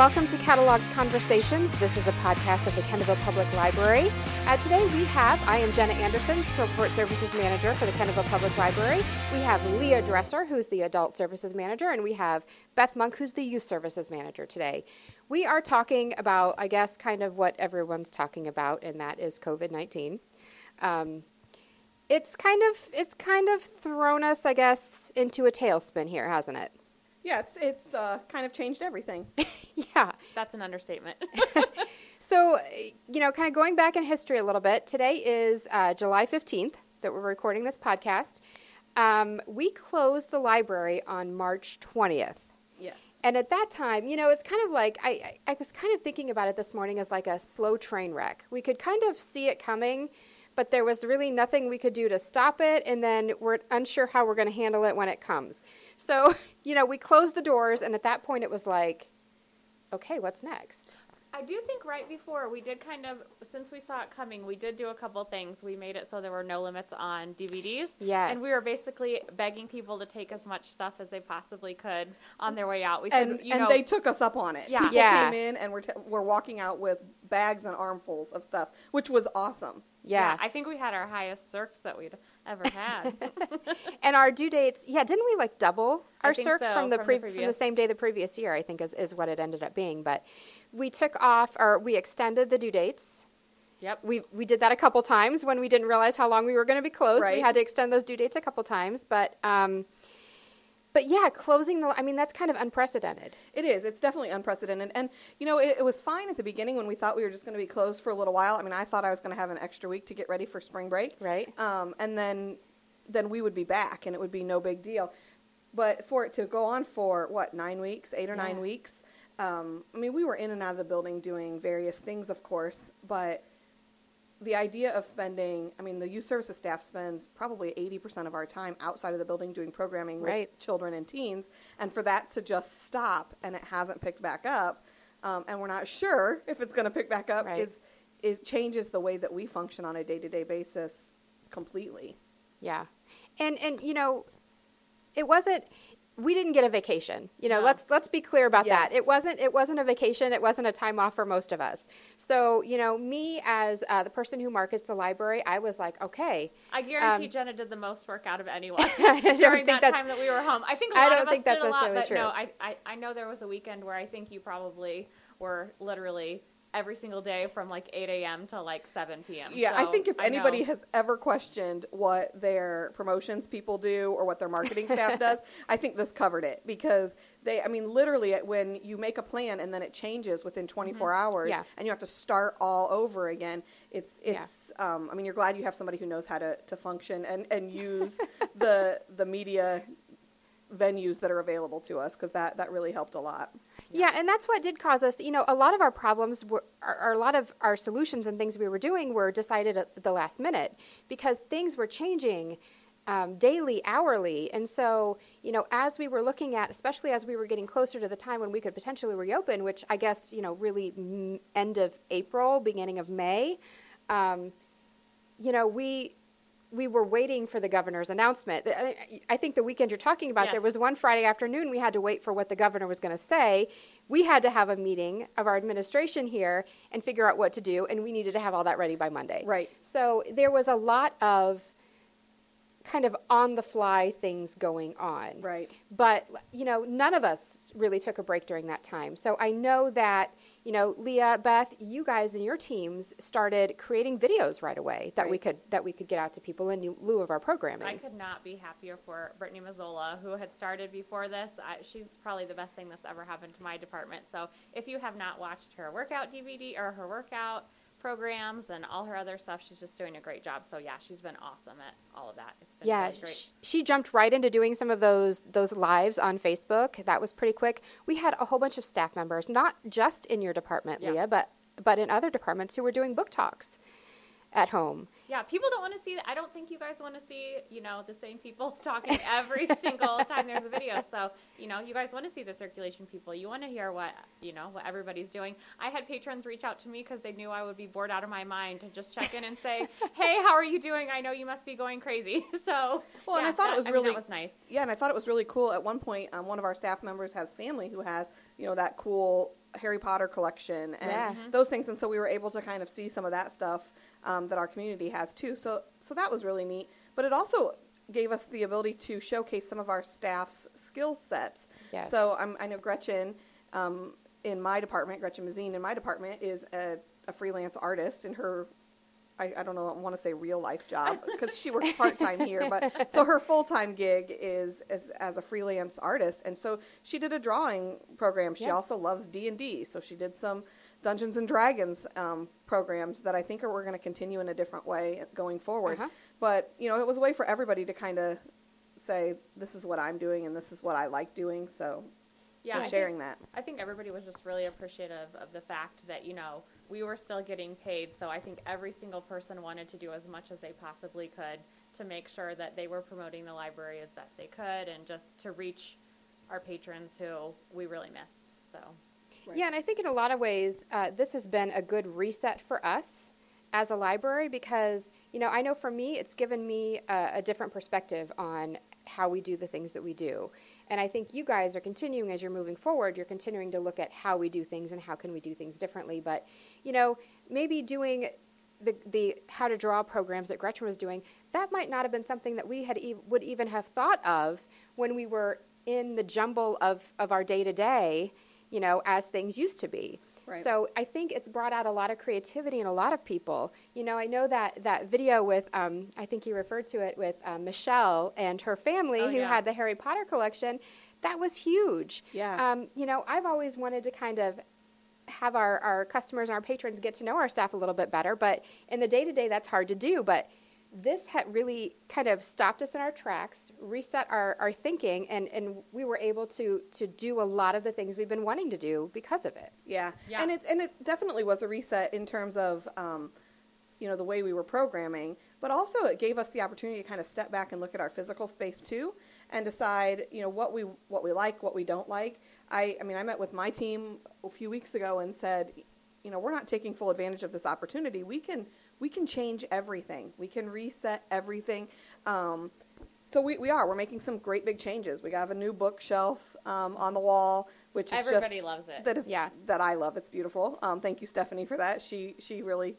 Welcome to Cataloged Conversations. This is a podcast of the Kenneville Public Library. Today we have, I am Jenna Anderson, Support Services Manager for the Kenneville Public Library. We have Leah Dresser, who's the Adult Services Manager, and we have Beth Monk, who's the Youth Services Manager today. We are talking about, I guess, kind of what everyone's talking about, and that is COVID-19. It's kind of thrown us, I guess, into a tailspin here, hasn't it? Yeah, it's kind of changed everything. Yeah. That's an understatement. So, kind of going back in history a little bit, today is July 15th that we're recording this podcast. We closed the library on March 20th. Yes. And at that time, it's kind of like, I was kind of thinking about it this morning as like a slow train wreck. We could kind of see it coming, but there was really nothing we could do to stop it, and then we're unsure how we're going to handle it when it comes. So, we closed the doors, and at that point it was like, okay, what's next? I do think right before we did kind of, since we saw it coming, we did do a couple things. We made it so there were no limits on DVDs. Yes. And we were basically begging people to take as much stuff as they possibly could on their way out. We said, and they took us up on it. Yeah. People came in and we're walking out with bags and armfuls of stuff, which was awesome. Yeah. I think we had our highest circs that we'd ever had. And our due dates, didn't we like double our circs from the same day the previous year, I think is what it ended up being. But we took off, or we extended the due dates. Yep. We did that a couple times when we didn't realize how long we were going to be closed. Right. We had to extend those due dates a couple times, but closing that's kind of unprecedented. It is. It's definitely unprecedented. And, it was fine at the beginning when we thought we were just going to be closed for a little while. I mean, I thought I was going to have an extra week to get ready for spring break. Right. And then we would be back, and it would be no big deal. But for it to go on for, 9 weeks, 8 or 9 weeks, we were in and out of the building doing various things, of course, but the idea of spending, the youth services staff spends probably 80% of our time outside of the building doing programming with children and teens, and for that to just stop and it hasn't picked back up, and we're not sure if it's going to pick back up, it changes the way that we function on a day-to-day basis completely. Yeah. And it wasn't... We didn't get a vacation. No. Let's be clear about that. It wasn't a vacation. It wasn't a time off for most of us. So, me as the person who markets the library, I was like, okay. I guarantee Jenna did the most work out of anyone during that time that we were home. I think a lot of us did a lot, but no, I know there was a weekend where I think you probably were literally every single day from 8 a.m. to 7 p.m. Yeah, so I think if anybody has ever questioned what their promotions people do or what their marketing staff does, I think this covered it because they, literally when you make a plan and then it changes within 24 hours and you have to start all over again, you're glad you have somebody who knows how to function and use the media venues that are available to us because that really helped a lot. Yeah, and that's what did cause us, a lot of our problems were, or a lot of our solutions and things we were doing were decided at the last minute because things were changing daily, hourly. And so, as we were looking at, especially as we were getting closer to the time when we could potentially reopen, which I guess, really end of April, beginning of May, we were waiting for the governor's announcement. I think the weekend you're talking about, there was one Friday afternoon we had to wait for what the governor was going to say. We had to have a meeting of our administration here and figure out what to do, and we needed to have all that ready by Monday. Right. So there was a lot of kind of on-the-fly things going on. Right. But, none of us really took a break during that time. So I know that, Leah, Beth, you guys and your teams started creating videos right away that we could get out to people in lieu of our programming. I could not be happier for Brittany Mazzola, who had started before this. She's probably the best thing that's ever happened to my department. So if you have not watched her workout DVD or her workout programs and all her other stuff, she's just doing a great job. So she's been awesome at all of that. It's been really great. She jumped right into doing some of those lives on Facebook. That was pretty quick. We had a whole bunch of staff members, not just in your department, Leah, but in other departments who were doing book talks at home. Yeah, people don't want to see that. I don't think you guys want to see, the same people talking every single time there's a video. So, you guys want to see the circulation people. You want to hear what, what everybody's doing. I had patrons reach out to me because they knew I would be bored out of my mind to just check in and say, hey, how are you doing? I know you must be going crazy. So, and I thought it was really that was nice. Yeah, and I thought it was really cool. At one point, one of our staff members has family who has, that cool Harry Potter collection and those things. And so we were able to kind of see some of that stuff that our community has too. So that was really neat. But it also gave us the ability to showcase some of our staff's skill sets. Yes. So I know Gretchen in my department, Gretchen Mazin in my department is a freelance artist in her, I don't know, I want to say real life job because she works part-time here. But so her full-time gig is as a freelance artist. And so she did a drawing program. She also loves D&D. So she did some Dungeons and Dragons programs that I think we're going to continue in a different way going forward. Uh-huh. But, you know, it was a way for everybody to kind of say, this is what I'm doing and this is what I like doing. So sharing that. I think everybody was just really appreciative of the fact that, you know, we were still getting paid. So I think every single person wanted to do as much as they possibly could to make sure that they were promoting the library as best they could and just to reach our patrons who we really miss. So, right. Yeah, and I think in a lot of ways, this has been a good reset for us as a library because, you know, I know for me, it's given me a different perspective on how we do the things that we do. And I think you guys are continuing, as you're moving forward, you're continuing to look at how we do things and how can we do things differently. But, you know, maybe doing the how to draw programs that Gretchen was doing, that might not have been something that we had would even have thought of when we were in the jumble of our day-to-day, you know, as things used to be. Right. So I think it's brought out a lot of creativity in a lot of people. You know, I know that video with, I think you referred to it, with Michelle and her family who had the Harry Potter collection. That was huge. Yeah. You know, I've always wanted to kind of have our customers and our patrons get to know our staff a little bit better. But in the day-to-day, that's hard to do. But this had really kind of stopped us in our tracks, reset our thinking, and we were able to do a lot of the things we've been wanting to do because of it. Yeah, yeah. And it definitely was a reset in terms of, you know, the way we were programming, but also it gave us the opportunity to kind of step back and look at our physical space too, and decide, you know, what we like, what we don't like. I mean, I met with my team a few weeks ago and said, you know, we're not taking full advantage of this opportunity. We can change everything. We can reset everything. So we are. We're making some great big changes. We have a new bookshelf on the wall, which is everybody loves it. That is that I love. It's beautiful. Thank you, Stephanie, for that. She really,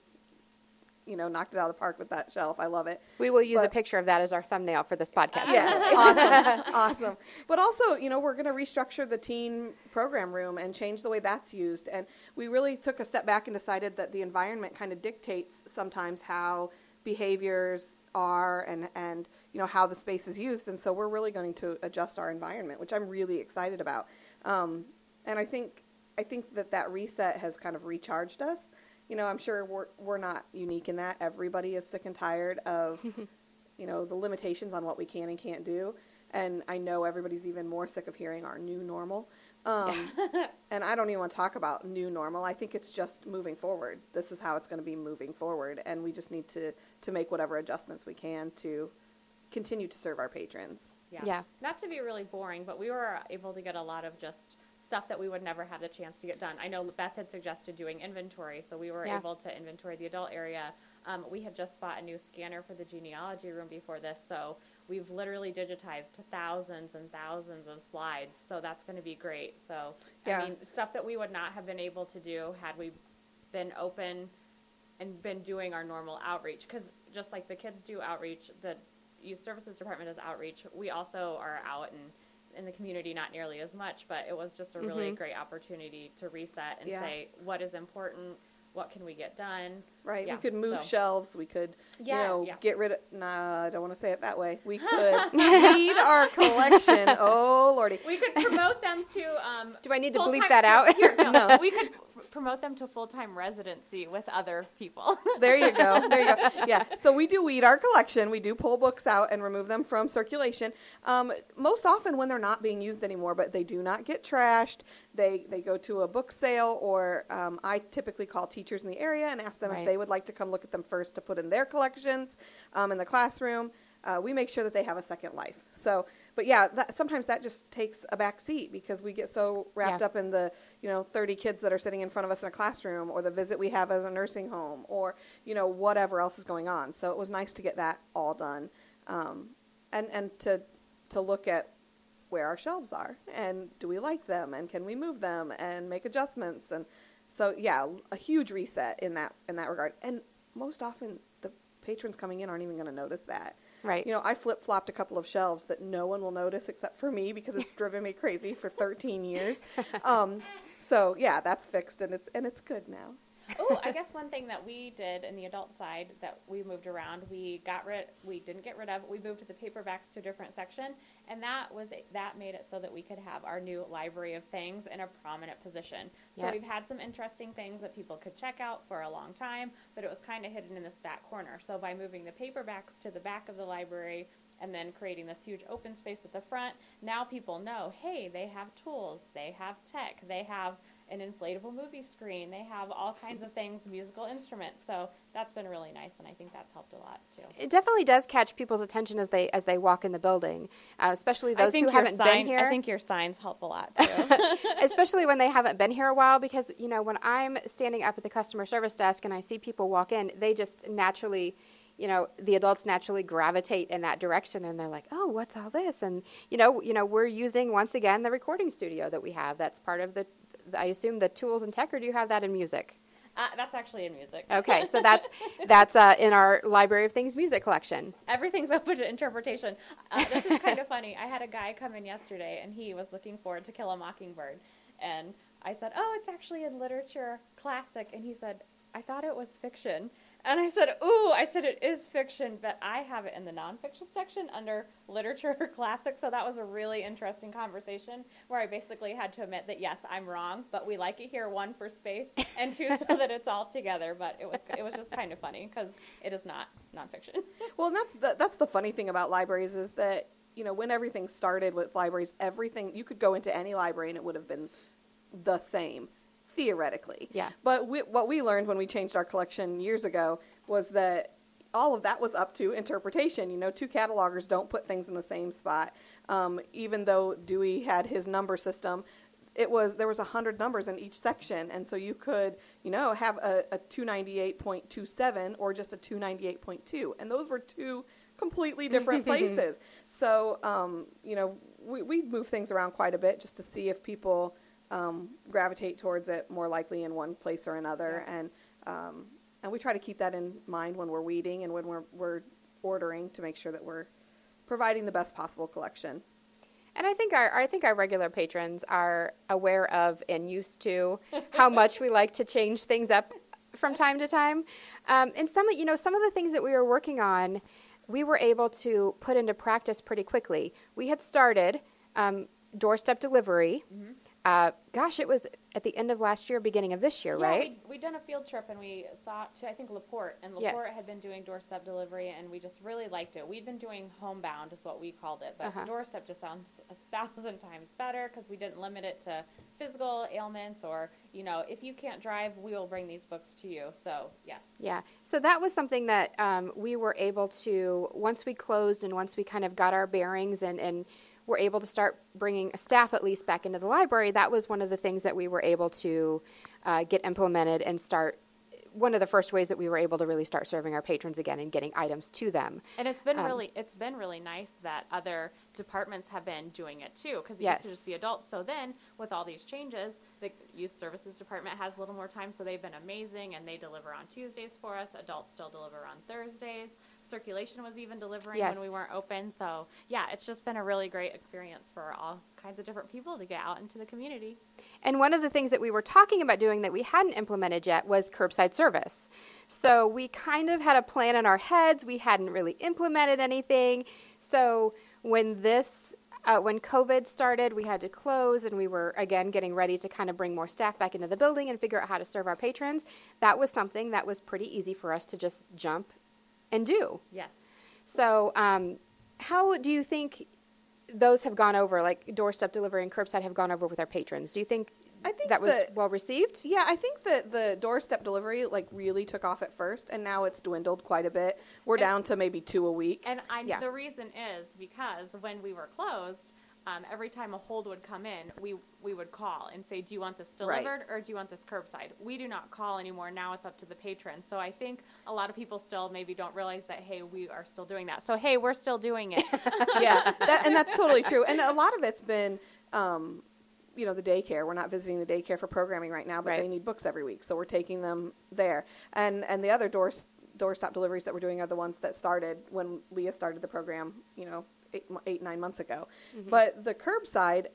you know, knocked it out of the park with that shelf. I love it. We will use a picture of that as our thumbnail for this podcast. Yeah, awesome. But also, you know, we're going to restructure the teen program room and change the way that's used. And we really took a step back and decided that the environment kind of dictates sometimes how behaviors are and you know, how the space is used. And so we're really going to adjust our environment, which I'm really excited about. And I think that reset has kind of recharged us. You know, I'm sure we're not unique in that. Everybody is sick and tired of, you know, the limitations on what we can and can't do. And I know everybody's even more sick of hearing our new normal. And I don't even want to talk about new normal. I think it's just moving forward. This is how it's going to be moving forward. And we just need to make whatever adjustments we can to continue to serve our patrons. Yeah. Not to be really boring, but we were able to get a lot of just stuff that we would never have the chance to get done. I know Beth had suggested doing inventory, so we were able to inventory the adult area. We had just bought a new scanner for the genealogy room before this, so we've literally digitized thousands and thousands of slides, so that's going to be great. So, I mean, stuff that we would not have been able to do had we been open and been doing our normal outreach, because just like the kids do outreach, the youth services department does outreach, we also are out and in the community, not nearly as much, but it was just a really great opportunity to reset and say, what is important? What can we get done? Right. Yeah, we could move shelves. We could, get rid of, I don't want to say it that way. We could feed our collection. Oh, Lordy. We could promote them to, do I need to bleep that out? Here, no. We could promote them to full-time residency with other people. There you go. Yeah. So we do weed our collection. We do pull books out and remove them from circulation. Most often when they're not being used anymore, but they do not get trashed. They go to a book sale, or I typically call teachers in the area and ask them if they would like to come look at them first to put in their collections in the classroom. We make sure that they have a second life. So, but yeah, sometimes that just takes a back seat because we get so wrapped up in the, you know, 30 kids that are sitting in front of us in a classroom, or the visit we have as a nursing home, or, you know, whatever else is going on. So it was nice to get that all done. And to look at where our shelves are, and do we like them, and can we move them and make adjustments. And so, yeah, a huge reset in that regard. And most often the patrons coming in aren't even going to notice that. Right. You know, I flip-flopped a couple of shelves that no one will notice except for me, because it's driven me crazy for 13 years. So, yeah, that's fixed, and it's good now. Oh, I guess one thing that we did in the adult side that we moved around, we moved the paperbacks to a different section, and that made it so that we could have our new library of things in a prominent position. So yes. We've had some interesting things that people could check out for a long time, but it was kind of hidden in this back corner. So by moving the paperbacks to the back of the library and then creating this huge open space at the front, now people know, hey, they have tools, they have tech, they have an inflatable movie screen, they have all kinds of things, musical instruments. So that's been really nice, and I think that's helped a lot too. It definitely does catch people's attention as they walk in the building, especially those who haven't been here. I think your signs help a lot too. Especially when they haven't been here a while, because you know, when I'm standing up at the customer service desk and I see people walk in, they just naturally, you know, the adults naturally gravitate in that direction, and they're like, oh, what's all this? And you know, we're using once again the recording studio that we have. That's part of the, I assume, the tools and tech, or do you have that in music? That's actually in music. Okay, so that's in our Library of Things music collection. Everything's open to interpretation. This is kind of funny. I had a guy come in yesterday, and he was looking forward to Kill a Mockingbird. And I said, oh, it's actually in literature classic. And he said, I thought it was fiction. And I said, ooh, it is fiction, but I have it in the nonfiction section under literature or classics. So that was a really interesting conversation where I basically had to admit that, yes, I'm wrong, but we like it here, one, for space, and two, so that it's all together. But it was just kind of funny because it is not nonfiction. Well, and that's the funny thing about libraries is that, you know, when everything started with libraries, you could go into any library and it would have been the same. Theoretically. Yeah. But what we learned when we changed our collection years ago was that all of that was up to interpretation. You know, two catalogers don't put things in the same spot. Even though Dewey had his number system, there was 100 numbers in each section. And so you could, you know, have a 298.27 or just a 298.2. And those were two completely different places. So, you know, we move things around quite a bit just to see if people gravitate towards it more likely in one place or another. Yeah. And we try to keep that in mind when we're weeding and when we're ordering to make sure that we're providing the best possible collection. And I think our regular patrons are aware of and used to how much we like to change things up from time to time. And some of the things that we were working on, we were able to put into practice pretty quickly. We had started doorstep delivery. Mm-hmm. It was at the end of last year, beginning of this year, yeah, right? We'd done a field trip, and we saw to, I think, Laporte. And Laporte yes. had been doing doorstep delivery, and we just really liked it. We'd been doing homebound is what we called it, but doorstep just sounds 1,000 times better because we didn't limit it to physical ailments or, you know, if you can't drive, we will bring these books to you. So, yes. Yeah. So that was something that we were able to, once we closed and once we kind of got our bearings and were able to start bringing a staff at least back into the library, that was one of the things that we were able to get implemented and start, one of the first ways that we were able to really start serving our patrons again and getting items to them. And it's been really nice that other departments have been doing it too, because it yes. used to just be adults. So then with all these changes, the youth services department has a little more time, so they've been amazing, and they deliver on Tuesdays for us. Adults still deliver on Thursdays. Circulation was even delivering yes. when we weren't open. So yeah, it's just been a really great experience for all kinds of different people to get out into the community. And one of the things that we were talking about doing that we hadn't implemented yet was curbside service. So we kind of had a plan in our heads. We hadn't really implemented anything. So when COVID started, we had to close, and we were, again, getting ready to kind of bring more staff back into the building and figure out how to serve our patrons. That was something that was pretty easy for us to just jump and do. Yes. So how do you think those have gone over, like doorstep delivery and curbside have gone over with our patrons? Do you think, that was well received? Yeah, I think that the doorstep delivery like really took off at first, and now it's dwindled quite a bit. We're down to maybe 2 a week. And the reason is because when we were closed, every time a hold would come in, we would call and say, do you want this delivered or do you want this curbside? We do not call anymore. Now it's up to the patron. So I think a lot of people still maybe don't realize that, hey, we are still doing that. So, hey, we're still doing it. And that's totally true. And a lot of it's been, you know, the daycare. We're not visiting the daycare for programming right now, but they need books every week. So we're taking them there. And the other doorstop deliveries that we're doing are the ones that started when Leah started the program, you know, 8, 9 months ago. Mm-hmm. But the curbside,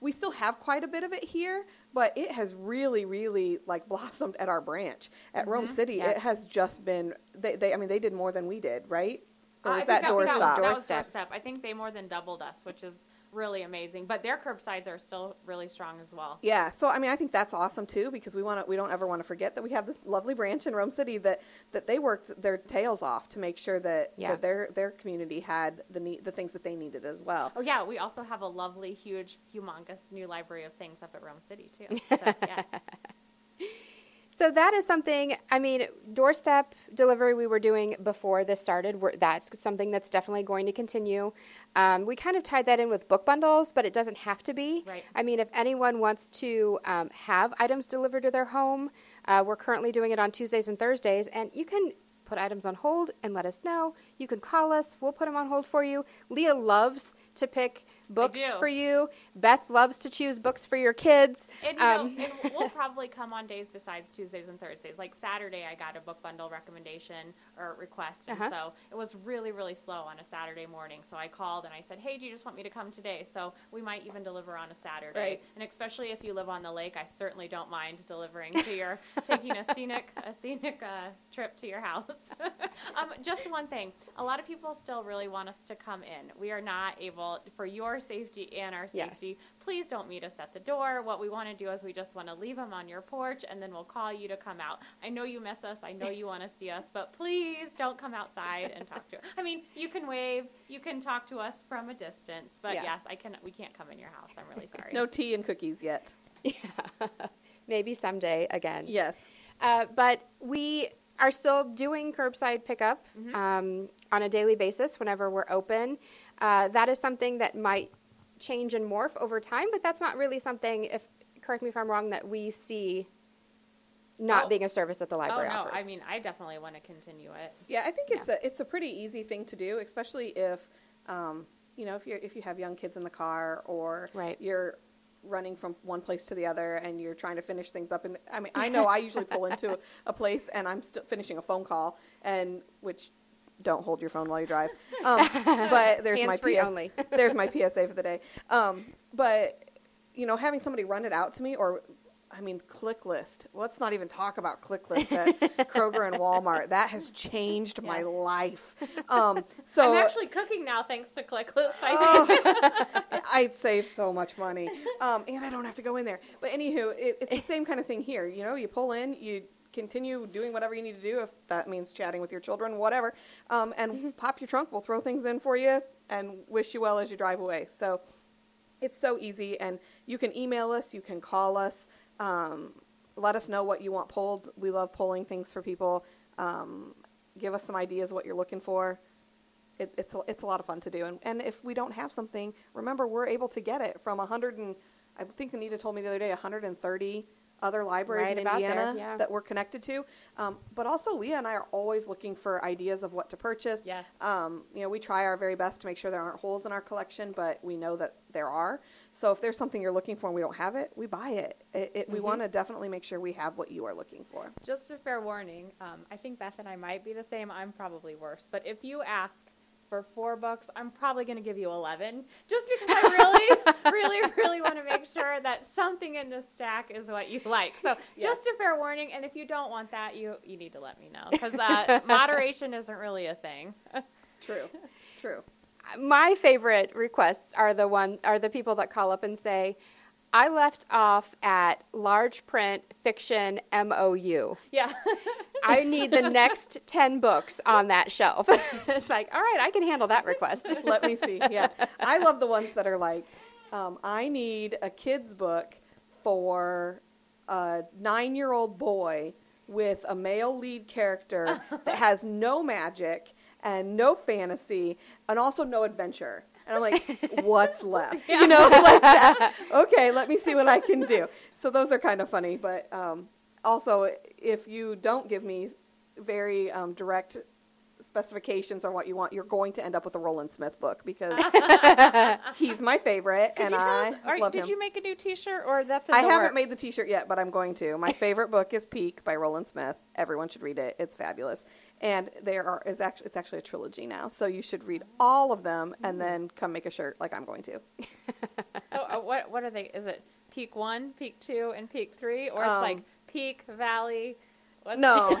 we still have quite a bit of it here, but it has really, really like blossomed at our branch at Rome City. Yeah. It has just been, they did more than we did, right? Or was that doorstop? Doorstep. I think they more than doubled us, which is really amazing. But their curbsides are still really strong as well. Yeah. So, I mean, I think that's awesome too, because we don't ever want to forget that we have this lovely branch in Rome City that they worked their tails off to make sure that their community had the things that they needed as well. Oh yeah. We also have a lovely, huge, humongous new library of things up at Rome City too. So, yes. So that is something, I mean, doorstep delivery we were doing before this started. That's something that's definitely going to continue. We kind of tied that in with book bundles, but it doesn't have to be. Right. I mean, if anyone wants to have items delivered to their home, we're currently doing it on Tuesdays and Thursdays, and you can put items on hold and let us know. You can call us. We'll put them on hold for you. Leah loves to pick books for you. Beth loves to choose books for your kids. And, and we'll probably come on days besides Tuesdays and Thursdays. Like Saturday, I got a book bundle recommendation or request. And so it was really, really slow on a Saturday morning. So I called and I said, hey, do you just want me to come today? So we might even deliver on a Saturday. Right. And especially if you live on the lake, I certainly don't mind delivering to your, taking a scenic trip to your house. Just one thing. A lot of people still really want us to come in. We are not able, for your safety and our safety, please don't meet us at the door. What we want to do is we just want to leave them on your porch, and then we'll call you to come out. I know you miss us. I know you want to see us, but please don't come outside and talk to us. I mean, you can wave. You can talk to us from a distance, but yes, we can't come in your house. I'm really sorry. No tea and cookies yet. Yeah. Maybe someday again. Yes. But we are still doing curbside pickup on a daily basis whenever we're open. That is something that might change and morph over time, but that's not really something, correct me if I'm wrong, that we see not being a service that the library offers. I mean, I definitely want to continue it. Yeah, I think it's a pretty easy thing to do, especially if, if you have young kids in the car or you're running from one place to the other and you're trying to finish things up. And I mean, I know I usually pull into a place and I'm still finishing a phone call, and which... don't hold your phone while you drive. But there's there's my PSA for the day. But, having somebody run it out to me ClickList. Let's not even talk about ClickList at Kroger and Walmart. That has changed my life. So I'm actually cooking now thanks to ClickList. I'd save so much money. And I don't have to go in there. But anywho, it's the same kind of thing here. You pull in, you continue doing whatever you need to do, if that means chatting with your children, whatever, and pop your trunk. We'll throw things in for you and wish you well as you drive away. So it's so easy, and you can email us, you can call us, let us know what you want pulled. We love pulling things for people. Give us some ideas what you're looking for. It's a lot of fun to do, and if we don't have something, remember we're able to get it from 100 and I think Anita told me the other day 130 other libraries in Indiana that we're connected to. But also Leah and I are always looking for ideas of what to purchase. Yes. We try our very best to make sure there aren't holes in our collection, but we know that there are. So if there's something you're looking for and we don't have it, we buy it. We want to definitely make sure we have what you are looking for. Just a fair warning. I think Beth and I might be the same. I'm probably worse. But if you ask for 4 books, I'm probably going to give you 11, just because I really, really, really want to make sure that something in this stack is what you like. So just a fair warning, and if you don't want that, you need to let me know, because moderation isn't really a thing. True. My favorite requests are the people that call up and say, I left off at large print fiction MOU. Yeah. I need the next 10 books on that shelf. It's like, all right, I can handle that request. Let me see. Yeah. I love the ones that are like, I need a kid's book for a 9-year-old boy with a male lead character that has no magic and no fantasy and also no adventure. And I'm like, what's left? Yeah. You know, like that. Okay, let me see what I can do. So those are kind of funny. But also, if you don't give me very direct specifications on what you want, you're going to end up with a Roland Smith book because he's my favorite. Could and you tell us, I love did him. Did you make a new t-shirt or that's in I the haven't works? Made the t-shirt yet, but I'm going to. My favorite book is Peak by Roland Smith. Everyone should read it. It's fabulous. And it's actually a trilogy now, so you should read all of them and then come make a shirt like I'm going to. So what are they? Is it Peak 1, Peak 2, and Peak 3? Or it's like Peak, Valley... What? No.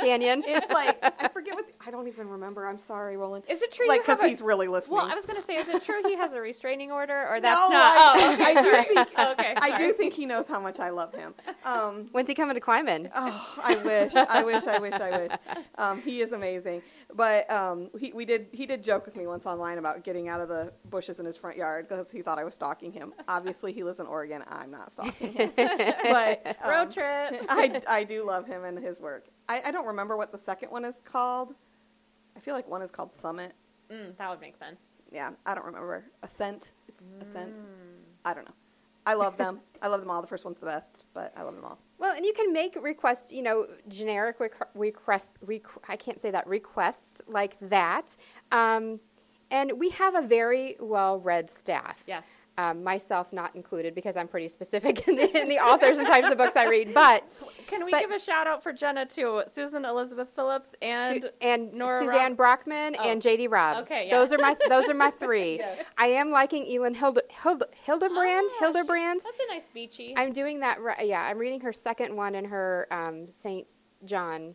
Canyon. It's like, I forget what, I don't even remember. I'm sorry, Roland. Is it true? Like, because he's really listening. Well, I was going to say, is it true he has a restraining order or that's no, not? I do think he knows how much I love him. When's he coming to climb in? Oh, I wish. He is amazing. But he did joke with me once online about getting out of the bushes in his front yard because he thought I was stalking him. Obviously, he lives in Oregon. I'm not stalking him. But road trip. I do love him and his work. I don't remember what the second one is called. I feel like one is called Summit. That would make sense. Yeah, I don't remember. Ascent. It's Ascent. I don't know. I love them. I love them all. The first one's the best, but I love them all. Well, and you can make requests, you know, generic requests like that. And we have a very well-read staff. Yes. Myself not included because I'm pretty specific in the authors and types of books I read. But can we give a shout out for Jenna too? Susan Elizabeth Phillips and Nora Suzanne Brockman and J.D. Robb. Okay, yeah. Those are my three. Yes. I am liking Elin Hildebrand. Oh, Hildebrand. That's a nice beachy. I'm doing that. Yeah, I'm reading her second one in her St. John.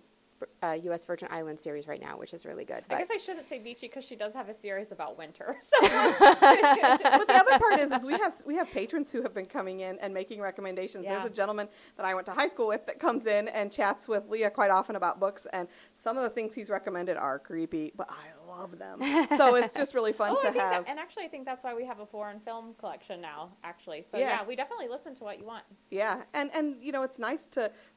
U.S. Virgin Islands series right now, which is really good. I guess I shouldn't say beachy because she does have a series about winter. So. But the other part is we have patrons who have been coming in and making recommendations. Yeah. There's a gentleman that I went to high school with that comes in and chats with Leah quite often about books, and some of the things he's recommended are creepy, but I love them. So it's just really fun to have. And actually, I think that's why we have a foreign film collection now, actually. So yeah, we definitely listen to what you want. Yeah, and you know, it's nice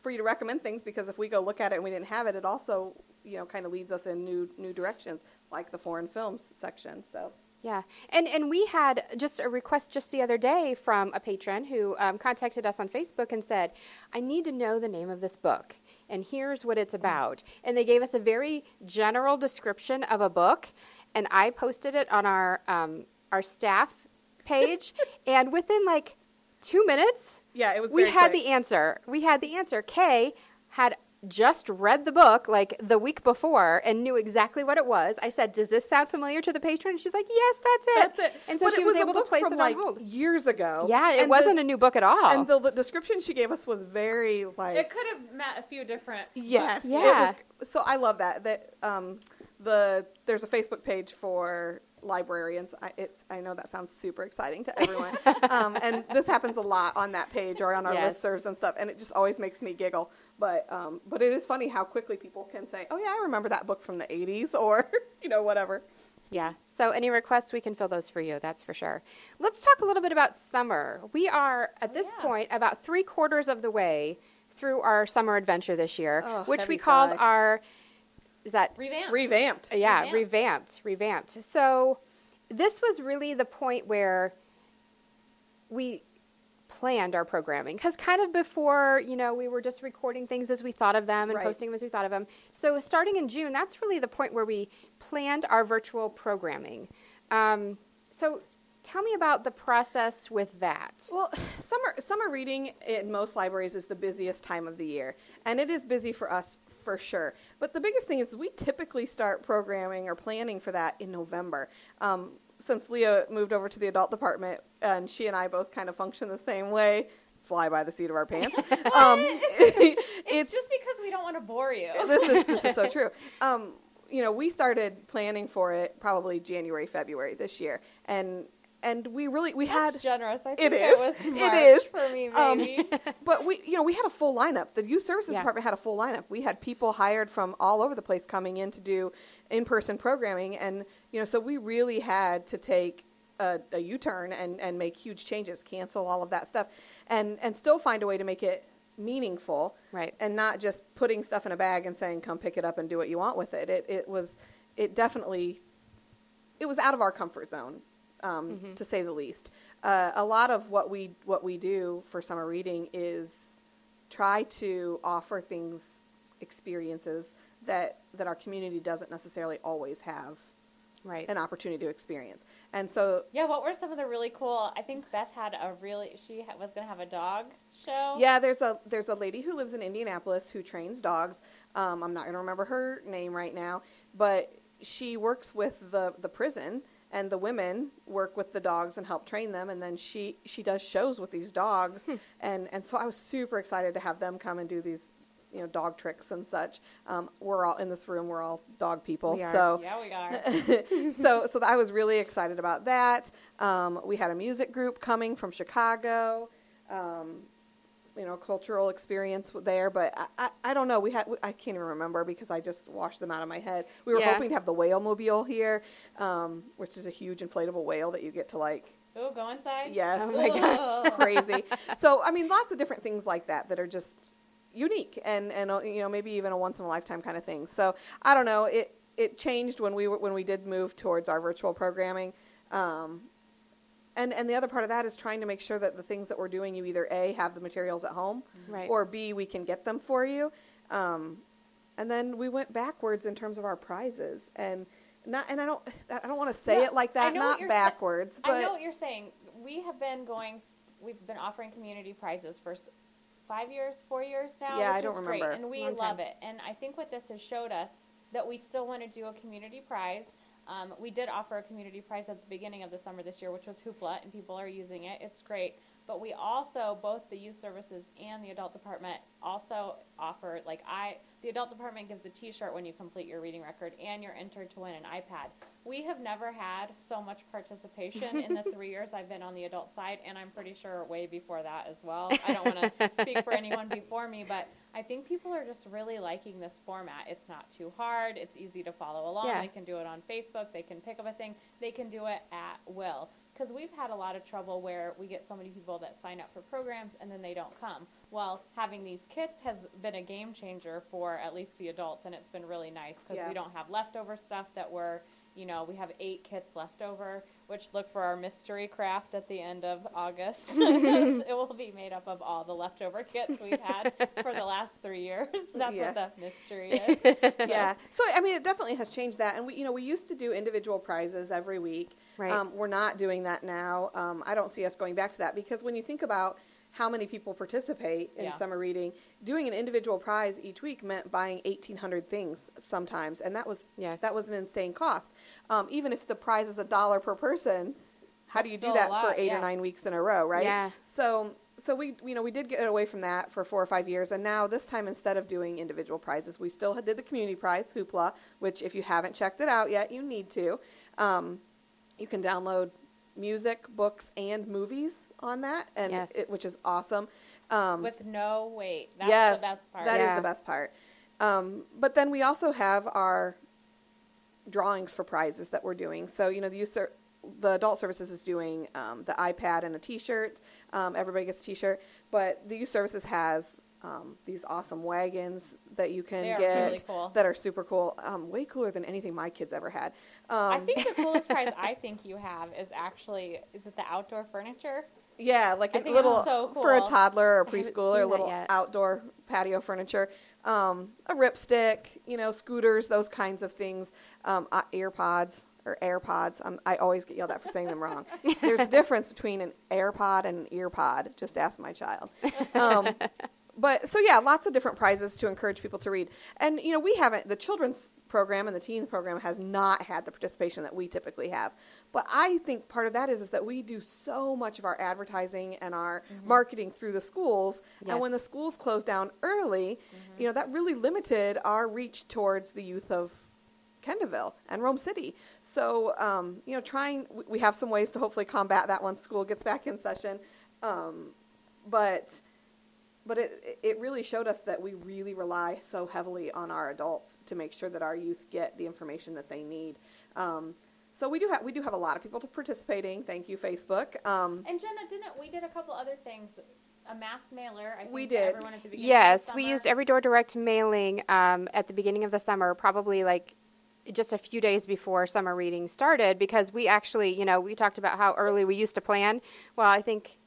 for you to recommend things because if we go look at it and we didn't have it, it also, you know, kind of leads us in new directions, like the foreign films section. So yeah, and we had just a request just the other day from a patron who contacted us on Facebook and said, I need to know the name of this book, and here's what it's about. And they gave us a very general description of a book, and I posted it on our staff page, and within like 2 minutes, it was. We had the answer. Kay had just read the book like the week before and knew exactly what it was. I said, "Does this sound familiar to the patron?" And she's like, "Yes, that's it." And so she was able to place it on hold. Years ago. Yeah, it wasn't a new book at all. And the description she gave us was very like. It could have met a few different. Yes. Books. Yeah. It was, so I love that. That there's a Facebook page for librarians. I know that sounds super exciting to everyone. And this happens a lot on that page or on our listservs and stuff. And it just always makes me giggle. But it is funny how quickly people can say, oh, yeah, I remember that book from the 80s or, you know, whatever. Yeah. So any requests, we can fill those for you. That's for sure. Let's talk a little bit about summer. We are, at this point, about 3/4 of the way through our summer adventure this year, which we called our... Is that... Revamped. Yeah, revamped. So this was really the point where we... planned our programming because kind of before, you know, we were just recording things as we thought of them and posting them as we thought of them. So starting in June, that's really the point where we planned our virtual programming. So tell me about the process with that. Well, summer reading in most libraries is the busiest time of the year, and it is busy for us for sure. But the biggest thing is we typically start programming or planning for that in November. Since Leah moved over to the adult department, and she and I both kind of function the same way, fly by the seat of our pants. It's just because we don't want to bore you. This is so true. You know, we started planning for it probably January, February this year, and we that's had generous. I think it is for me, maybe. But we had a full lineup. The youth services department had a full lineup. We had people hired from all over the place coming in to do in-person programming, and you know, so we really had to take a U-turn and make huge changes, cancel all of that stuff, and still find a way to make it meaningful, right? And not just putting stuff in a bag and saying, "Come pick it up and do what you want with it." It definitely it was out of our comfort zone, to say the least. A lot of what we do for summer reading is try to offer things, experiences that our community doesn't necessarily always have an opportunity to experience. And so what were some of the really cool, I think Beth had was going to have a dog show. Yeah, there's a lady who lives in Indianapolis who trains dogs. I'm not going to remember her name right now, but she works with the prison, and the women work with the dogs and help train them, and then she does shows with these dogs. And so I was super excited to have them come and do these dog tricks and such. We're all in this room. We're all dog people. We are. So I was really excited about that. We had a music group coming from Chicago. Cultural experience there, but I don't know. I can't even remember because I just washed them out of my head. We were hoping to have the whale mobile here, which is a huge inflatable whale that you get to go inside. Yes. Oh my gosh, crazy. So I mean, lots of different things like that are just unique and maybe even a once in a lifetime kind of thing. So I don't know. It changed when we did move towards our virtual programming, and the other part of that is trying to make sure that the things that we're doing, you either A, have the materials at home, or B, we can get them for you, and then we went backwards in terms of our prizes and I don't want to say it like that, not backwards. But I know what you're saying. We've been offering community prizes for 4 years now, which is great. And we love it. And I think what this has showed us, that we still want to do a community prize. We did offer a community prize at the beginning of the summer this year, which was Hoopla, and people are using it. It's great. But we also, both the youth services and the adult department also offer, the adult department gives a T-shirt when you complete your reading record, and you're entered to win an iPad. We have never had so much participation in the 3 years I've been on the adult side, and I'm pretty sure way before that as well. I don't want to speak for anyone before me, but I think people are just really liking this format. It's not too hard. It's easy to follow along. Yeah. They can do it on Facebook. They can pick up a thing. They can do it at will. Because we've had a lot of trouble where we get so many people that sign up for programs and then they don't come. Well, having these kits has been a game changer for at least the adults, and it's been really nice because we don't have leftover stuff that we're, we have 8 kits left over, which look for our mystery craft at the end of August. It will be made up of all the leftover kits we've had for the last 3 years. That's what the mystery is. So, I mean, it definitely has changed that. And, we used to do individual prizes every week. Right. We're not doing that now. I don't see us going back to that because when you think about how many people participate in summer reading, doing an individual prize each week meant buying 1,800 things sometimes. And that was an insane cost. Even if the prize is $1 per person, how do you do that for 8 or 9 weeks in a row? Right. Yeah. So we, we did get away from that for 4 or 5 years. And now this time, instead of doing individual prizes, we still did the community prize Hoopla, which if you haven't checked it out yet, you need to. You can download music, books, and movies on that, and which is awesome. With no wait. That's the best part. That is the best part. But then we also have our drawings for prizes that we're doing. So, the adult services is doing the iPad and a T-shirt. Everybody gets a T-shirt. But the youth services has these awesome wagons that you can get really cool. That are super cool, way cooler than anything my kids ever had. I think the coolest prize I think you have is actually, is it the outdoor furniture? Yeah, like a little, so cool. For a toddler or preschooler, a little outdoor patio furniture, a ripstick, scooters, those kinds of things, AirPods. I always get yelled at for saying them wrong. There's a difference between an AirPod and an earpod. Just ask my child. But so, lots of different prizes to encourage people to read. And, we haven't, the children's program and the teens program has not had the participation that we typically have. But I think part of that is that we do so much of our advertising and our marketing through the schools. Yes. And when the schools closed down early, that really limited our reach towards the youth of Kenneville and Rome City. So, we have some ways to hopefully combat that once school gets back in session. But it really showed us that we really rely so heavily on our adults to make sure that our youth get the information that they need. So we do have a lot of people participating. Thank you, Facebook. And Jenna, we did a couple other things. A mass mailer. I think we did. Everyone at the beginning of the summer. We used Every Door Direct mailing at the beginning of the summer, probably just a few days before summer reading started, because we actually, you know, we talked about how early we used to plan. Well, I think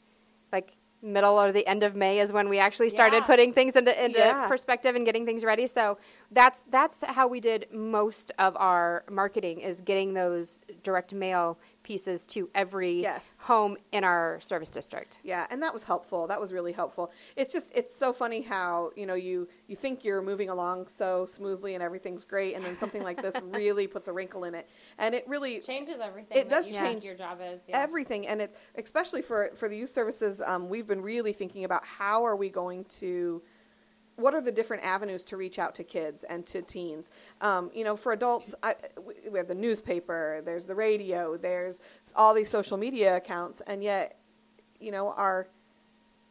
like middle or the end of May is when we actually started putting things into perspective and getting things ready. So that's how we did most of our marketing, is getting those direct mail pieces to every home in our service district. Yeah, and that was helpful. That was really helpful. It's just, it's so funny how, you know, you think you're moving along so smoothly and everything's great, and then something like this really puts a wrinkle in it. And it really changes everything. It does change your job is. Yeah. Everything. And it, especially for the youth services, we've been really thinking about how are we going to, what are the different avenues to reach out to kids and to teens? You know, for adults, we have the newspaper, there's the radio, there's all these social media accounts, and yet, you know, our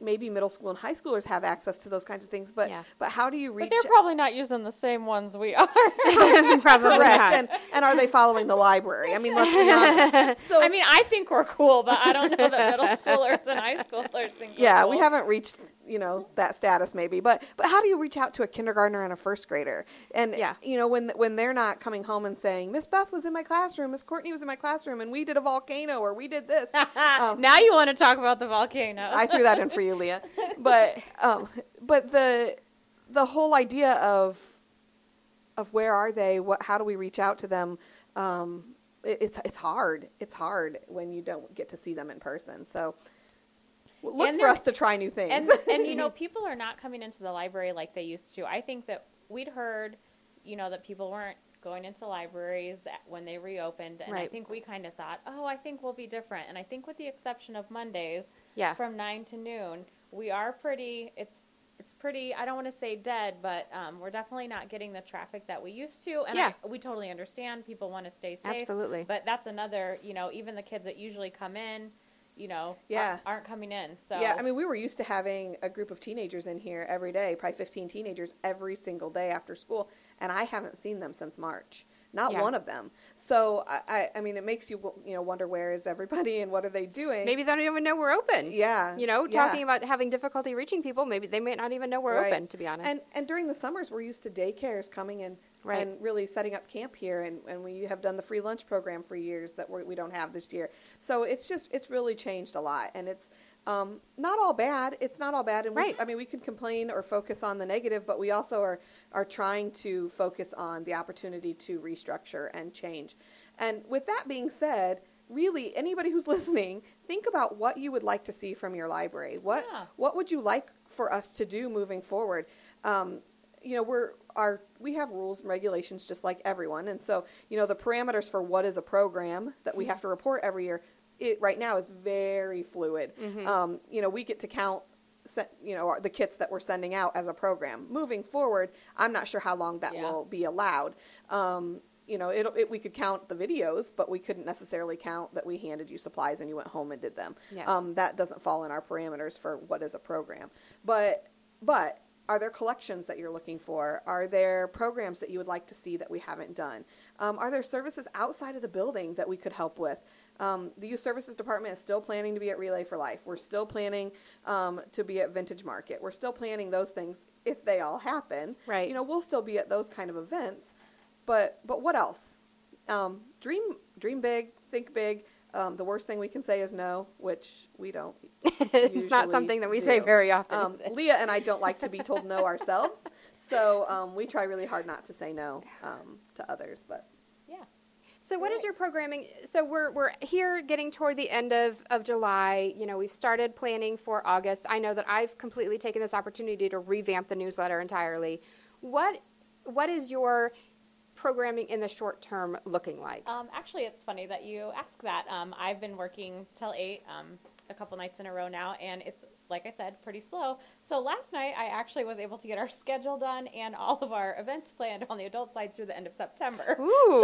maybe middle school and high schoolers have access to those kinds of things, but how do you reach? But they're probably not using the same ones we are. Probably not. And are they following the library? I mean, let's be honest. So, I mean, I think we're cool, but I don't know that middle schoolers and high schoolers think we're cool. We haven't reached, you know, that status maybe. But how do you reach out to a kindergartner and a first grader? And, you know, when they're not coming home and saying, Miss Beth was in my classroom, Miss Courtney was in my classroom, and we did a volcano, or we did this. Now you want to talk about the volcano. I threw that in for you, Leah. But the whole idea of where are they? How do we reach out to them? It's hard. It's hard when you don't get to see them in person. So look for us to try new things. And you know, people are not coming into the library like they used to. I think that we'd heard, you know, that people weren't going into libraries when they reopened, and I think we kind of thought, I think we'll be different. And I think with the exception of Mondays from 9 to noon, we are pretty, it's pretty, I don't want to say dead, but we're definitely not getting the traffic that we used to. And we totally understand people want to stay safe. Absolutely. But that's another, you know, even the kids that usually come in, you know, aren't coming in. So I mean, we were used to having a group of teenagers in here every day, probably 15 teenagers every single day after school, and I haven't seen them since March. Not one of them. So, I mean, it makes you, you know, wonder, where is everybody and what are they doing? Maybe they don't even know we're open. Yeah. You know, talking about having difficulty reaching people, maybe they might not even know we're open, to be honest. And during the summers, we're used to daycares coming in and really setting up camp here. And we have done the free lunch program for years that we don't have this year. So it's just, it's really changed a lot. And it's not all bad. It's not all bad. And I mean, we can complain or focus on the negative, but we also are trying to focus on the opportunity to restructure and change. And with that being said, really, anybody who's listening, think about what you would like to see from your library. What would you like for us to do moving forward? You know, we have rules and regulations just like everyone. And so, you know, the parameters for what is a program that we have to report every year, it right now is very fluid. Mm-hmm. You know, we get to count, you know, the kits that we're sending out as a program. Moving forward, I'm not sure how long that will be allowed. You know, we could count the videos, but we couldn't necessarily count that we handed you supplies and you went home and did them. Yes. That doesn't fall in our parameters for what is a program. But are there collections that you're looking for? Are there programs that you would like to see that we haven't done? Are there services outside of the building that we could help with? The Youth Services Department is still planning to be at Relay for Life. We're still planning to be at Vintage Market. We're still planning those things if they all happen. Right. You know, we'll still be at those kind of events. But what else? Dream big, think big. The worst thing we can say is no, which we don't It's not something that we say very often. Leah and I don't like to be told no ourselves, so we try really hard not to say no to others. But so what is your programming? So we're here getting toward the end of July. You know, we've started planning for August. I know that I've completely taken this opportunity to revamp the newsletter entirely. What is your programming in the short term looking like? Actually, it's funny that you ask that. I've been working till 8 a couple nights in a row now, and it's, like I said, pretty slow. So last night, I actually was able to get our schedule done and all of our events planned on the adult side through the end of September. Ooh.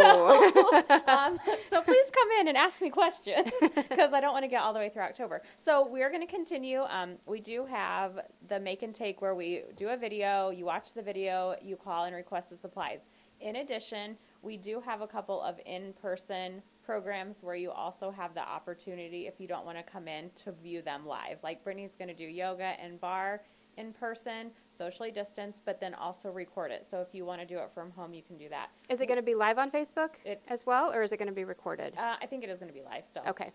So please come in and ask me questions, because I don't want to get all the way through October. So we're going to continue. We do have the make and take, where we do a video, you watch the video, you call and request the supplies. In addition, we do have a couple of in-person programs where you also have the opportunity, if you don't want to come in, to view them live. Like Brittany's going to do yoga and bar in person. socially distance, but then also record it. So if you want to do it from home, you can do that. Is it going to be live on Facebook as well, or is it going to be recorded? I think it is going to be live still. Okay.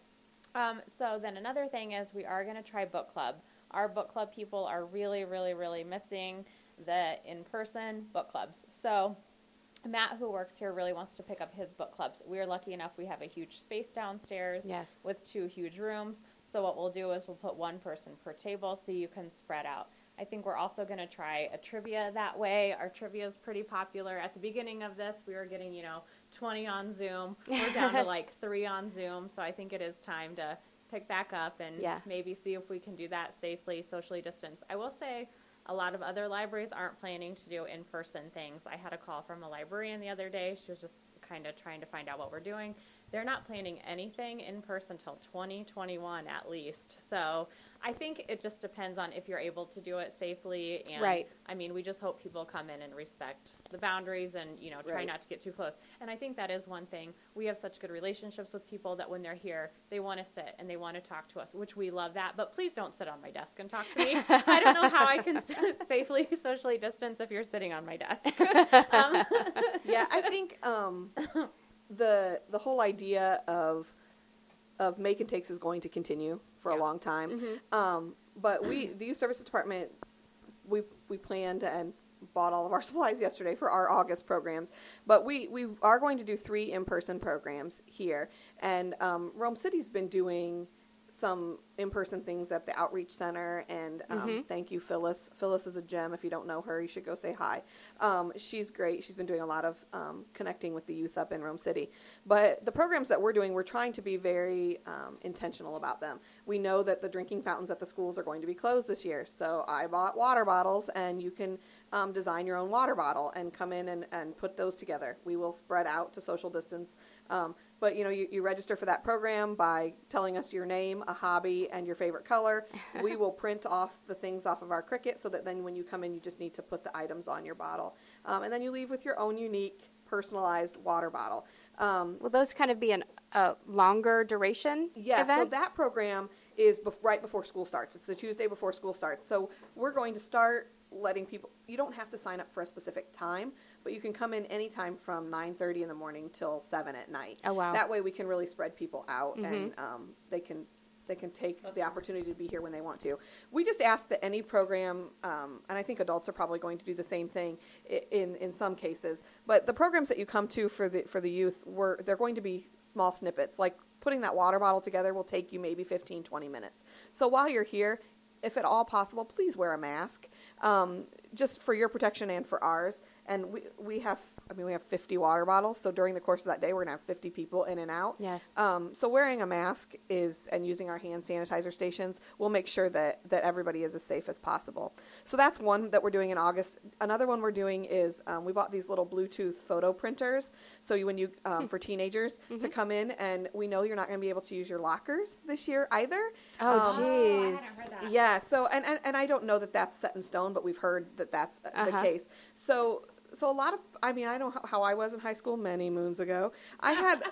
So then another thing is we are going to try book club. Our book club people are really, really, really missing the in-person book clubs. So Matt, who works here, really wants to pick up his book clubs. We are lucky enough we have a huge space downstairs with two huge rooms. So what we'll do is we'll put one person per table so you can spread out. I think we're also going to try a trivia that way. Our trivia is pretty popular. At the beginning of this, we were getting, 20 on Zoom. We're down to like 3 on Zoom. So I think it is time to pick back up and maybe see if we can do that safely, socially distanced. I will say a lot of other libraries aren't planning to do in-person things. I had a call from a librarian the other day. She was just kind of trying to find out what we're doing. They're not planning anything in person till 2021 at least. So I think it just depends on if you're able to do it safely. And I mean, we just hope people come in and respect the boundaries and, try not to get too close. And I think that is one thing. We have such good relationships with people that when they're here, they want to sit and they want to talk to us, which we love that. But please don't sit on my desk and talk to me. I don't know how I can sit safely, socially distance if you're sitting on my desk. Yeah, I think the whole idea of make and takes is going to continue for a long time. Mm-hmm. But the youth services department, we planned and bought all of our supplies yesterday for our August programs. But we are going to do 3 in-person programs here. And Rome City's been doing some in-person things at the Outreach Center. And thank you, Phyllis. Phyllis is a gem. If you don't know her, you should go say hi. She's great. She's been doing a lot of connecting with the youth up in Rome City. But the programs that we're doing, we're trying to be very intentional about them. We know that the drinking fountains at the schools are going to be closed this year. So I bought water bottles, and you can design your own water bottle and come in and put those together. We will spread out to social distance. But, you register for that program by telling us your name, a hobby, and your favorite color. We will print off the things off of our Cricut so that then when you come in, you just need to put the items on your bottle. And then you leave with your own unique, personalized water bottle. Will those kind of be a longer duration event? So that program is right before school starts. It's the Tuesday before school starts. So we're going to start letting people, you don't have to sign up for a specific time, but you can come in anytime from 9:30 in the morning till 7 at night. Oh, wow. That way we can really spread people out and they can take the opportunity to be here when they want to. We just ask that any program, and I think adults are probably going to do the same thing in some cases, but the programs that you come to for the youth, they're going to be small snippets. Like putting that water bottle together will take you maybe 15, 20 minutes. So while you're here, if at all possible, please wear a mask, just for your protection and for ours. And we have 50 water bottles. So during the course of that day, we're going to have 50 people in and out. Yes. So wearing a mask and using our hand sanitizer stations, we'll make sure that everybody is as safe as possible. So that's one that we're doing in August. Another one we're doing is we bought these little Bluetooth photo printers. So for teenagers to come in, and we know you're not going to be able to use your lockers this year either. Oh, jeez. I hadn't heard that. Yeah. So, and I don't know that that's set in stone, but we've heard that that's the case. So a lot of, I know how I was in high school many moons ago. I had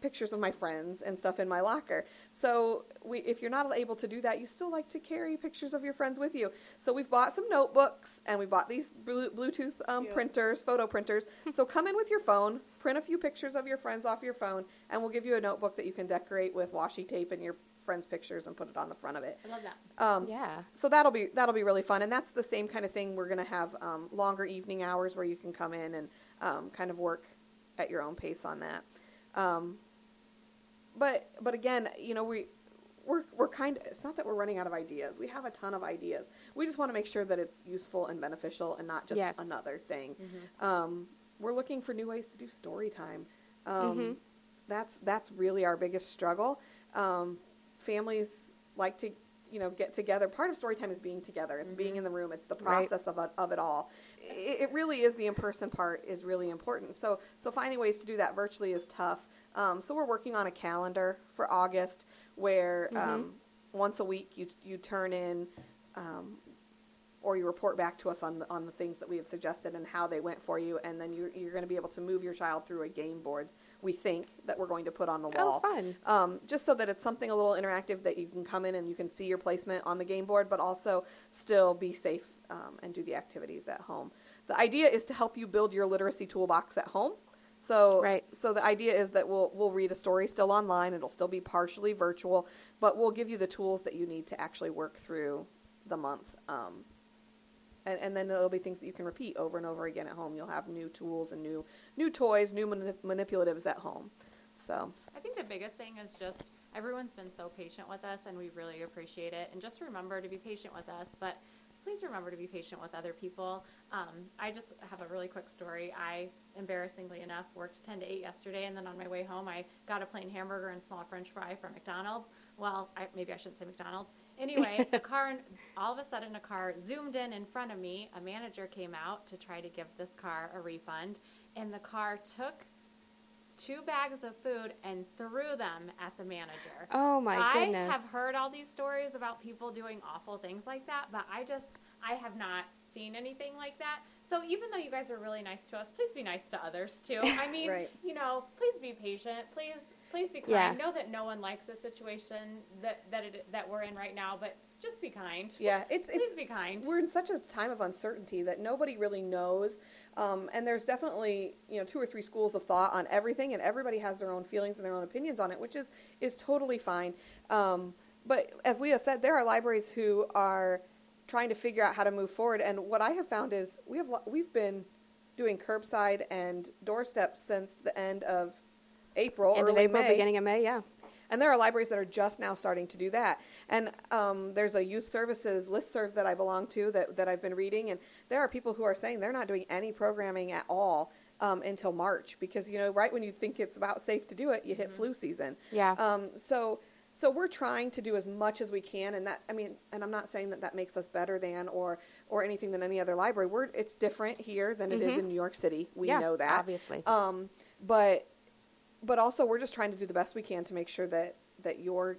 pictures of my friends and stuff in my locker. So if you're not able to do that, you still like to carry pictures of your friends with you. So we've bought some notebooks, and we bought these Bluetooth printers, photo printers. So come in with your phone, print a few pictures of your friends off your phone, and we'll give you a notebook that you can decorate with washi tape and your friends' pictures and put it on the front of it. I love that. So that'll be really fun, and that's the same kind of thing. We're going to have longer evening hours where you can come in and kind of work at your own pace on that. But again, we're kind of, it's not that we're running out of ideas. We have a ton of ideas. We just want to make sure that it's useful and beneficial and not just another thing. Mm-hmm. We're looking for new ways to do story time. That's really our biggest struggle. Families like to, get together. Part of story time is being together. It's being in the room. It's the process of it all. It really is, the in-person part is really important. So finding ways to do that virtually is tough. So we're working on a calendar for August where once a week you turn in or you report back to us on the things that we have suggested and how they went for you, and then you're going to be able to move your child through a game board. We think that we're going to put on the wall. Oh, fun. Just so that it's something a little interactive that you can come in and you can see your placement on the game board, but also still be safe and do the activities at home. The idea is to help you build your literacy toolbox at home. So, right. So the idea is that we'll read a story still online. It'll still be partially virtual, but we'll give you the tools that you need to actually work through the month. And then it'll be things that you can repeat over and over again at home. You'll have new tools and new toys, new manipulatives at home. So I think the biggest thing is just everyone's been so patient with us, and we really appreciate it. And just remember to be patient with us, but please remember to be patient with other people. I just have a really quick story. I, embarrassingly enough, worked 10 to 8 yesterday, and then on my way home, I got a plain hamburger and small french fry from McDonald's. Well, maybe I shouldn't say McDonald's. Anyway, all of a sudden a car zoomed in front of me. A manager came out to try to give this car a refund, and the car took 2 bags of food and threw them at the manager. Oh my goodness. I have heard all these stories about people doing awful things like that, but I have not seen anything like that. So even though you guys are really nice to us, please be nice to others too. I mean, right. You know, please be patient. Please be kind. Yeah. Know that no one likes the situation that we're in right now, but just be kind. Yeah, please be kind. We're in such a time of uncertainty that nobody really knows, and there's definitely 2 or 3 schools of thought on everything, and everybody has their own feelings and their own opinions on it, which is totally fine. But as Leah said, there are libraries who are trying to figure out how to move forward, and what I have found is we've been doing curbside and doorsteps since the end of April, beginning of May, yeah. And there are libraries that are just now starting to do that. And there's a youth services listserv that I belong to that I've been reading. And there are people who are saying they're not doing any programming at all until March. Because, right when you think it's about safe to do it, you hit flu season. Yeah. So we're trying to do as much as we can. And and I'm not saying that makes us better than or anything than any other library. It's different here than it is in New York City. We know that. Obviously. But also, we're just trying to do the best we can to make sure that you're,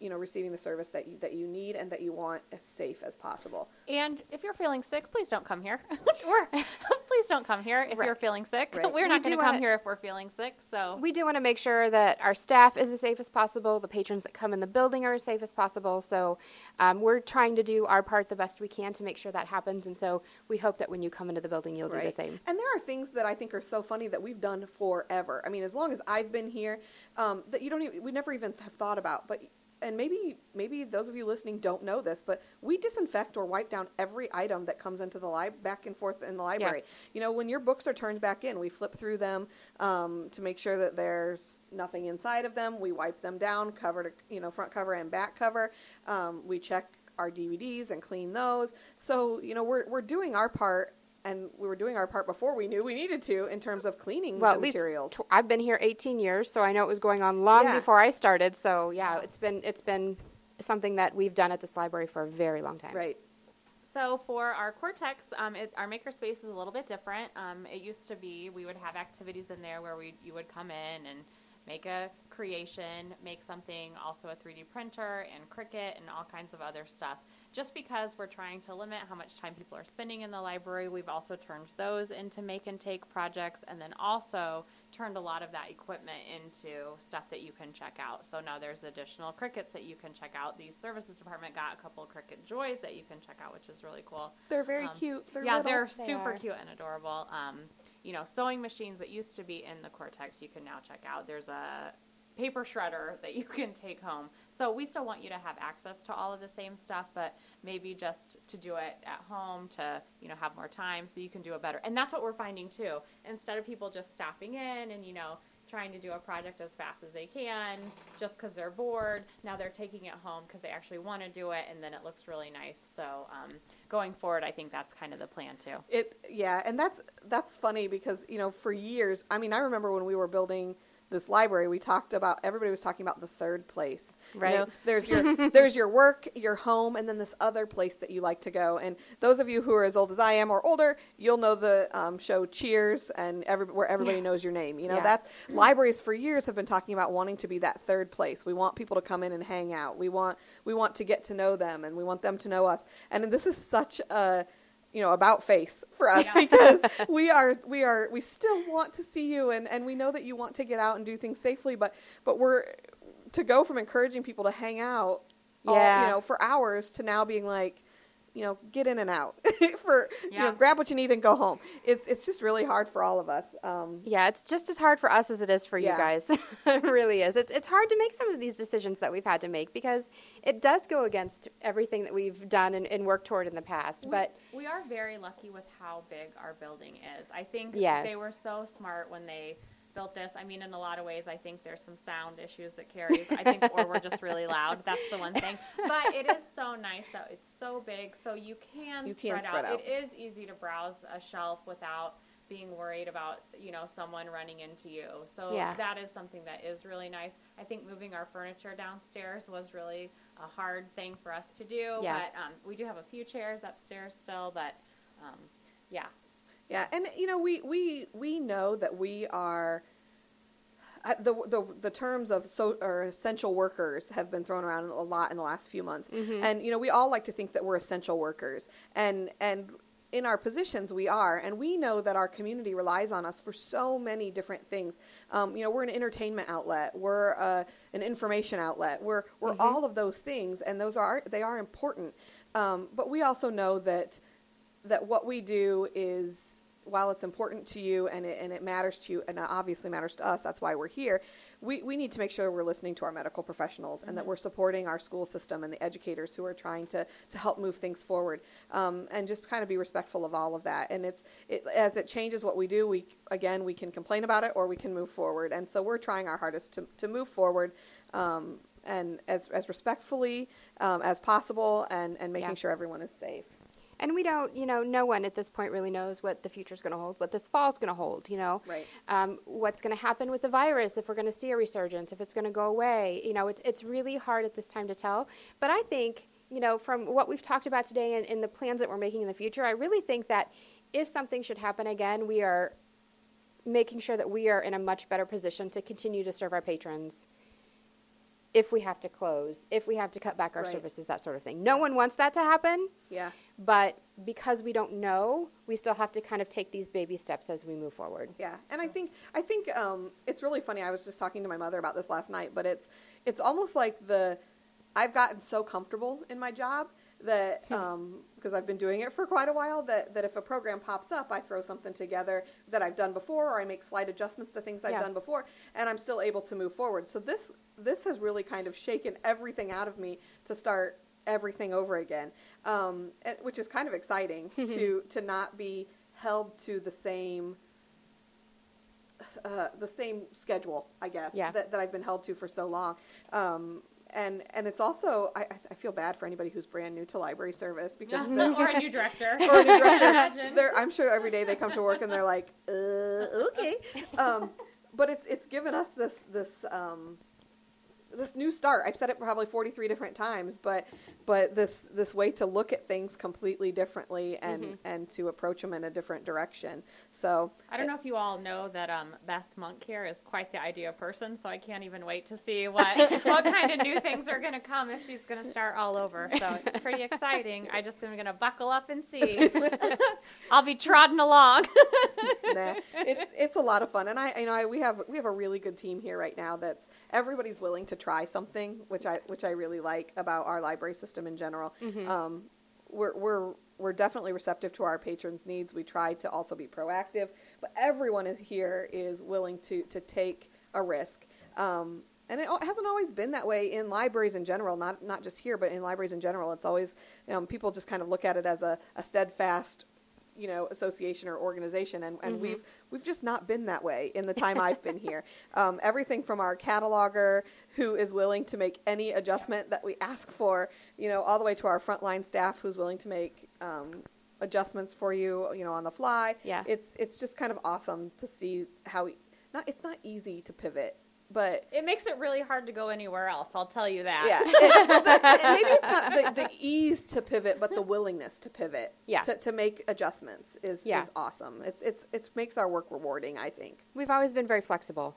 receiving the service that you need and that you want as safe as possible. And if you're feeling sick, please don't come here. Please don't come here if you're feeling sick. Right. We're not going to come here if we're feeling sick. So we do want to make sure that our staff is as safe as possible. The patrons that come in the building are as safe as possible. So we're trying to do our part the best we can to make sure that happens. And so we hope that when you come into the building, you'll do the same. And there are things that I think are so funny that we've done forever. I mean, as long as I've been here, that we never even have thought about. But and maybe those of you listening don't know this, but we disinfect or wipe down every item that comes into the back and forth in the library. Yes. When your books are turned back in, we flip through them to make sure that there's nothing inside of them. We wipe them down, cover to front cover and back cover. We check our DVDs and clean those. So we're doing our part. And we were doing our part before we knew we needed to in terms of cleaning the materials. I've been here 18 years, so I know it was going on long before I started. So, it's been something that we've done at this library for a very long time. Right. So for our Cortex, our makerspace is a little bit different. It used to be we would have activities in there where you would come in and make a creation, make something, also a 3D printer and Cricut and all kinds of other stuff. Just because we're trying to limit how much time people are spending in the library, we've also turned those into make and take projects, and then also turned a lot of that equipment into stuff that you can check out. So now there's additional Cricuts that you can check out. The services department got a couple of Cricut Joys that you can check out, which is really cool. They're very cute. They're super cute and adorable. Sewing machines that used to be in the Cortex, you can now check out. There's a paper shredder that you can take home. So we still want you to have access to all of the same stuff, but maybe just to do it at home to, have more time so you can do it better. And that's what we're finding too. Instead of people just stopping in and, trying to do a project as fast as they can just because they're bored, now they're taking it home because they actually want to do it, and then it looks really nice. So going forward, I think that's kind of the plan too. And that's funny because, for years, I remember when we were building this library, we talked about, everybody was talking about the third place, right? There's your work, your home, and then this other place that you like to go. And those of you who are as old as I am or older, you'll know the show Cheers, and where everybody knows your name. That's libraries for years have been talking about wanting to be that third place. We want people to come in and hang out. We want to get to know them, and we want them to know us. And this is such a about face for us because we still want to see you, and we know that you want to get out and do things safely, but we're to go from encouraging people to hang out for hours to now being like, you know, get in and out for, you know, grab what you need and go home. It's just really hard for all of us. Yeah, it's just as hard for us as it is for you guys. It really is. It's hard to make some of these decisions that we've had to make because it does go against everything that we've done and worked toward in the past. But we are very lucky with how big our building is. I think they were so smart when they built this. I mean, in a lot of ways, I think there's some sound issues that carries, I think, or we're just really loud. That's the one thing. But it is so nice, though. It's so big, so you can spread out. It is easy to browse a shelf without being worried about, you know, someone running into you. So that is something that is really nice. I think moving our furniture downstairs was really a hard thing for us to do. Yeah. But we do have a few chairs upstairs still, but yeah, and you know, we know that we are the terms of essential workers have been thrown around a lot in the last few months, and you know, we all like to think that we're essential workers, and in our positions we are, and we know that our community relies on us for so many different things. You know, we're an entertainment outlet, we're an information outlet, we're all of those things, and they are important, but we also know that what we do is, while it's important to you and it matters to you, and it obviously matters to us, that's why we're here, we need to make sure we're listening to our medical professionals and that we're supporting our school system and the educators who are trying to help move things forward, and just kind of be respectful of all of that. And it as it changes what we do, we can complain about it or we can move forward. And so we're trying our hardest to move forward, and as respectfully as possible, and making sure everyone is safe. And we don't, you know, no one at this point really knows what the future's going to hold, what this fall's going to hold, you know. Right. What's going to happen with the virus, if we're going to see a resurgence, if it's going to go away. You know, it's really hard at this time to tell. But I think, you know, from what we've talked about today and the plans that we're making in the future, I really think that if something should happen again, we are making sure that we are in a much better position to continue to serve our patrons. If we have to close, if we have to cut back our services, that sort of thing. No one wants that to happen. Yeah. But because we don't know, we still have to kind of take these baby steps as we move forward. Yeah. And I think it's really funny. I was just talking to my mother about this last night, but it's almost like I've gotten so comfortable in my job that because I've been doing it for quite a while, that if a program pops up, I throw something together that I've done before, or I make slight adjustments to things I've done before, and I'm still able to move forward. So this has really kind of shaken everything out of me to start everything over again, which is kind of exciting to not be held to the same schedule, I guess, that I've been held to for so long. And it's also, I feel bad for anybody who's brand new to library service, because or a new director. I'm sure every day they come to work and they're like, okay. But it's given us this new start. I've said it probably 43 different times, but this way to look at things completely differently and to approach them in a different direction. So I don't know if you all know that Beth Monk here is quite the idea person, so I can't even wait to see what what kind of new things are going to come if she's going to start all over. So it's pretty exciting. I just am going to buckle up and see. I'll be trotting along. Nah, it's a lot of fun, and we have a really good team here right now. That's everybody's willing to try something, which I really like about our library system in general. We're definitely receptive to our patrons' needs. We try to also be proactive, but everyone here is willing to take a risk. And it hasn't always been that way in libraries in general, not just here, but in libraries in general. It's always, people just kind of look at it as a steadfast, you know, association or organization, and we've just not been that way in the time I've been here. Everything from our cataloger, who is willing to make any adjustment that we ask for, you know, all the way to our frontline staff, who's willing to make adjustments for you, you know, on the fly. Yeah, it's just kind of awesome to see how it's not easy to pivot. But it makes it really hard to go anywhere else, I'll tell you that. Yeah. Maybe it's not the ease to pivot, but the willingness to pivot, to make adjustments is awesome. It makes our work rewarding, I think. We've always been very flexible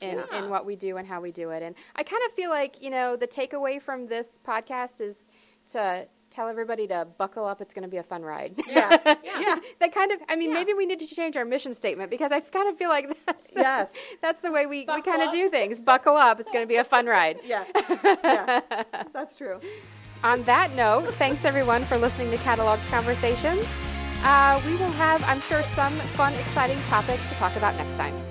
in what we do and how we do it. And I kind of feel like, you know, the takeaway from this podcast is to tell everybody to buckle up. It's going to be a fun ride. Yeah. Yeah. That kind of, maybe we need to change our mission statement, because I kind of feel like that's the way we kind of do things. Buckle up. It's going to be a fun ride. Yeah. That's true. On that note, thanks everyone for listening to Cataloged Conversations. We will have, I'm sure, some fun, exciting topics to talk about next time.